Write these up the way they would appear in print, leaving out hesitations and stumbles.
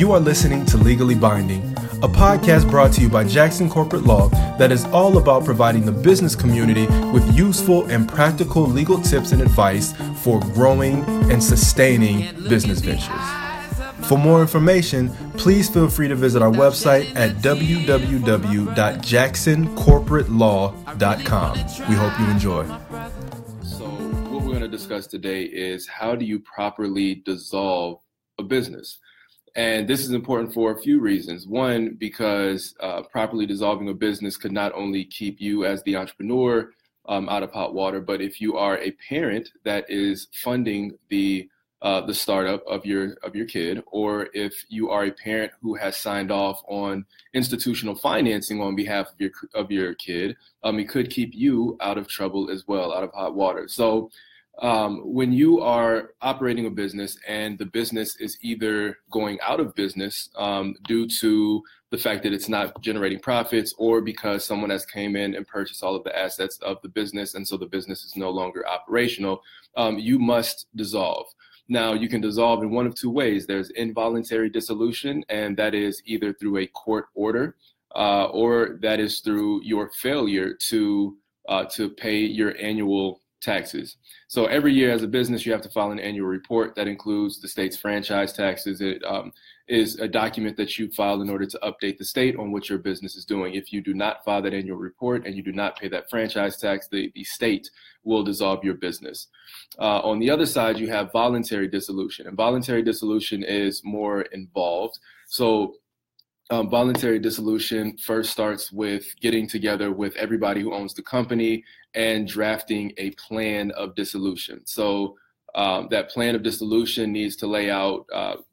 You are listening to Legally Binding, a podcast brought to you by Jackson Corporate Law that is all about providing the business community with useful and practical legal tips and advice for growing and sustaining business ventures. For more information, please feel free to visit our website at www.jacksoncorporatelaw.com. We hope you enjoy. So what we're going to discuss today is how do you properly dissolve a business? And this is important for a few reasons. One, because properly dissolving a business could not only keep you as the entrepreneur out of hot water, but if you are a parent that is funding the startup of your kid, or if you are a parent who has signed off on institutional financing on behalf of your kid, it could keep you out of trouble as well, out of hot water. So when you are operating a business and the business is either going out of business due to the fact that it's not generating profits, or because someone has came in and purchased all of the assets of the business, and so the business is no longer operational, you must dissolve. Now, you can dissolve in one of two ways. There's involuntary dissolution, and that is either through a court order or that is through your failure to pay your annual taxes. So every year as a business, you have to file an annual report that includes the state's franchise taxes. It is a document that you file in order to update the state on what your business is doing. If you do not file that annual report and you do not pay that franchise tax, the state will dissolve your business. On the other side, you have voluntary dissolution, and voluntary dissolution is more involved. So voluntary dissolution first starts with getting together with everybody who owns the company and drafting a plan of dissolution. So that plan of dissolution needs to lay out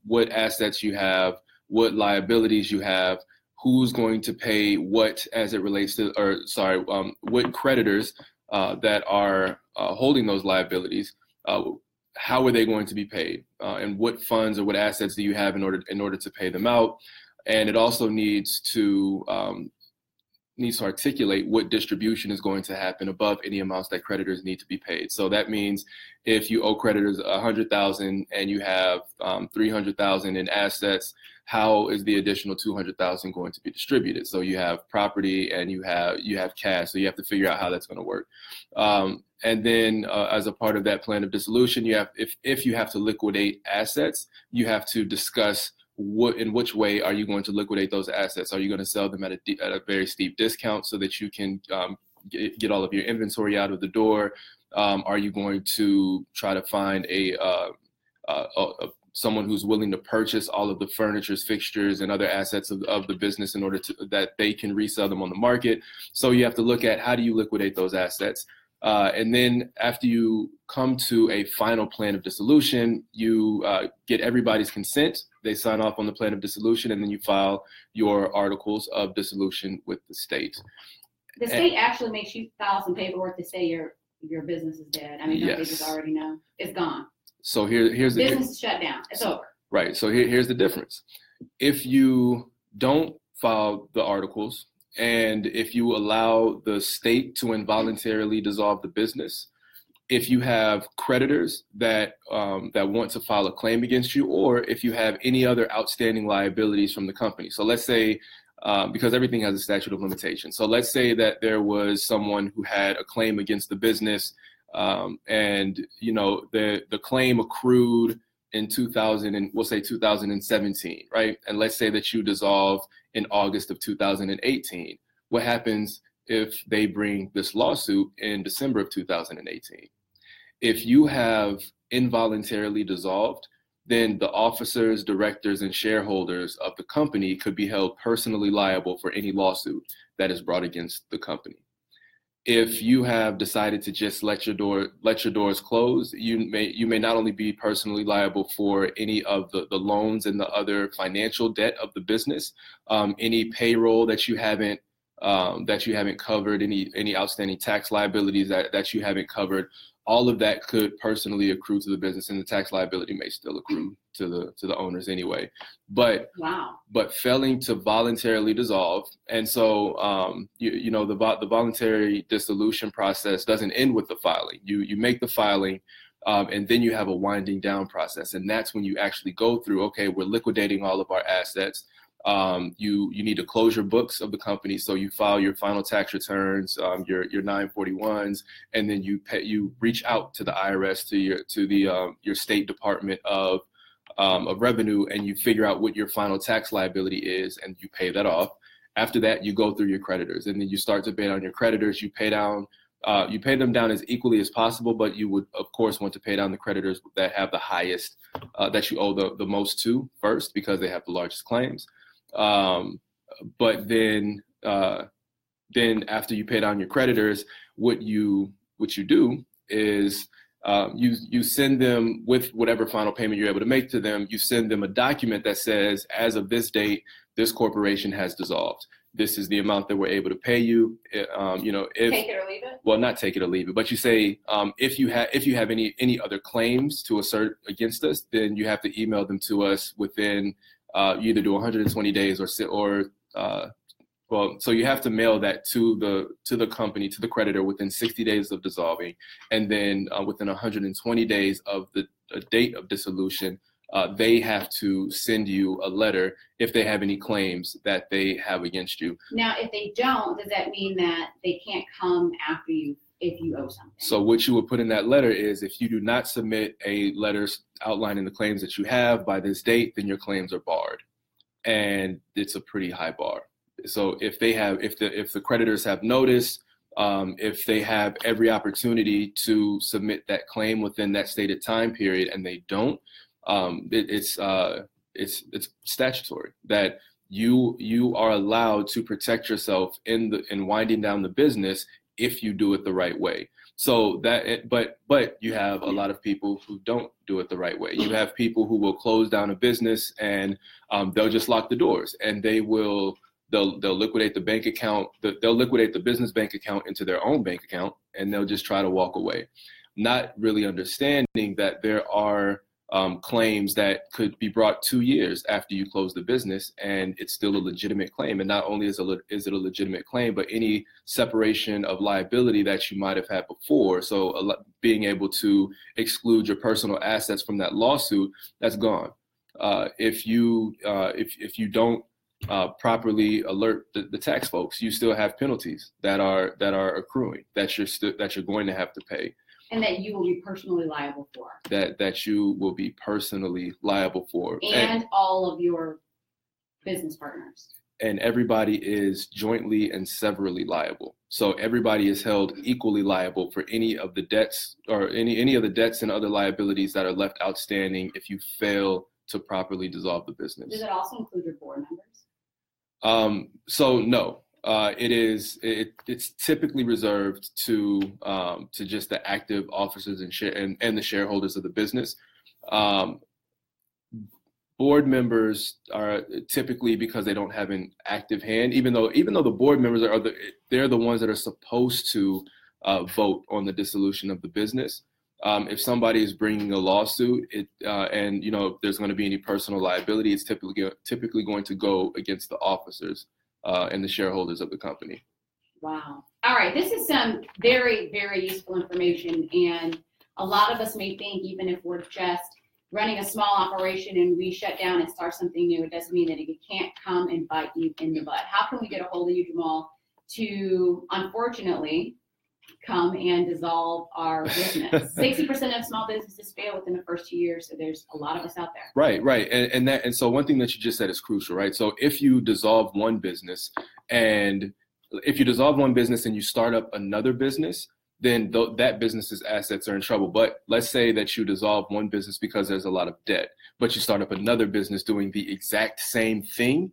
what assets you have, what liabilities you have, who's going to pay what as it relates to, what creditors that are holding those liabilities. How are they going to be paid, and what funds or what assets do you have in order to pay them out? And it also needs to articulate what distribution is going to happen above any amounts that creditors need to be paid. So that means if you owe creditors $100,000 and you have $300,000 in assets, how is the additional $200,000 going to be distributed? So you have property and you have cash, so you have to figure out how that's going to work. And then as a part of that plan of dissolution, you have if you have to liquidate assets, you have to discuss in which way are you going to liquidate those assets? Are you going to sell them at a very steep discount so that you can get all of your inventory out of the door? Are you going to try to find someone who's willing to purchase all of the furniture, fixtures, and other assets of the business in order that they can resell them on the market? So you have to look at how do you liquidate those assets? And then after you come to a final plan of dissolution, you get everybody's consent. They sign off on the plan of dissolution, and then you file your articles of dissolution with the state. The state actually makes you file some paperwork to say your business is dead. I mean, yes. Don't they just already know? It's gone. So here's the business is shut down. It's over. Right. So here's the difference. If you don't file the articles, and if you allow the state to involuntarily dissolve the business, if you have creditors that want to file a claim against you, or if you have any other outstanding liabilities from the company. So let's say, because everything has a statute of limitations. So let's say that there was someone who had a claim against the business, and you know the claim accrued in 2017, right? And let's say that you dissolve in August of 2018. What happens if they bring this lawsuit in December of 2018? If you have involuntarily dissolved, then the officers, directors, and shareholders of the company could be held personally liable for any lawsuit that is brought against the company. If you have decided to just let your doors close, you may not only be personally liable for any of the loans and the other financial debt of the business, any payroll that you haven't covered, any outstanding tax liabilities that you haven't covered, all of that could personally accrue to the business, and the tax liability may still accrue to the owners anyway. But wow. But failing to voluntarily dissolve, and so the voluntary dissolution process doesn't end with the filing. You make the filing. And then you have a winding down process. And that's when you actually go through, okay, we're liquidating all of our assets. You need to close your books of the company. So you file your final tax returns, your 941s, and then you reach out to the IRS, to your State Department of Revenue, and you figure out what your final tax liability is, and you pay that off. After that, you go through your creditors, and then you start to pay down your creditors. You pay them down as equally as possible, but you would, of course, want to pay down the creditors that have the highest, that you owe the most to first, because they have the largest claims. But then after you pay down your creditors, what you do is you send them, with whatever final payment you're able to make to them, you send them a document that says, as of this date, this corporation has dissolved. This is the amount that we're able to pay you. If take it or leave it. Well, not take it or leave it, but you say if you have any other claims to assert against us, then you have to email them to us within you either do 120 days so you have to mail that to the company, to the creditor, within 60 days of dissolving, and then within 120 days of the date of dissolution. They have to send you a letter if they have any claims that they have against you. Now, if they don't, does that mean that they can't come after you if you owe something? So what you would put in that letter is, if you do not submit a letter outlining the claims that you have by this date, then your claims are barred. And it's a pretty high bar. So if the creditors have notice, if they have every opportunity to submit that claim within that stated time period and they don't, it's statutory that you are allowed to protect yourself in winding down the business if you do it the right way. So but you have a lot of people who don't do it the right way. You have people who will close down a business and they'll just lock the doors, and they'll liquidate the bank account. They'll liquidate the business bank account into their own bank account, and they'll just try to walk away, not really understanding that there are claims that could be brought 2 years after you close the business, and it's still a legitimate claim. And not only is it a legitimate claim, but any separation of liability that you might have had before, so being able to exclude your personal assets from that lawsuit, that's gone. If you don't properly alert the tax folks, you still have penalties that are accruing that you're going to have to pay. And that you will be personally liable for. That you will be personally liable for. And all of your business partners. And everybody is jointly and severally liable. So everybody is held equally liable for any of the debts, or any of the debts and other liabilities that are left outstanding if you fail to properly dissolve the business. Does it also include your board members? No. It's typically reserved to just the active officers and the shareholders of the business. Board members are typically, because they don't have an active hand, even though the board members they're the ones that are supposed to vote on the dissolution of the business. If somebody is bringing a lawsuit, if there's going to be any personal liability, it's typically going to go against the officers and the shareholders of the company. Wow. All right. This is some very, very useful information. And a lot of us may think, even if we're just running a small operation and we shut down and start something new, it doesn't mean that it can't come and bite you in the butt. How can we get a hold of you, Jamal, to, unfortunately, come and dissolve our business? 60% of small businesses fail within the first 2 years, so there's a lot of us out there. Right. And so one thing that you just said is crucial, right? So if you dissolve one business and you start up another business, then that business's assets are in trouble. But let's say that you dissolve one business because there's a lot of debt, but you start up another business doing the exact same thing,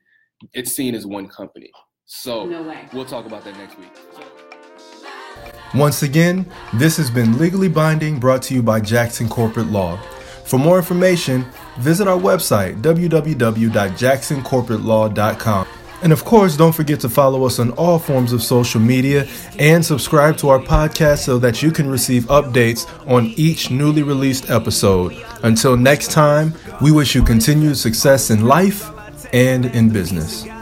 it's seen as one company. So no way. We'll talk about that next week. Once again, this has been Legally Binding, brought to you by Jackson Corporate Law. For more information, visit our website, www.jacksoncorporatelaw.com. And of course, don't forget to follow us on all forms of social media and subscribe to our podcast so that you can receive updates on each newly released episode. Until next time, we wish you continued success in life and in business.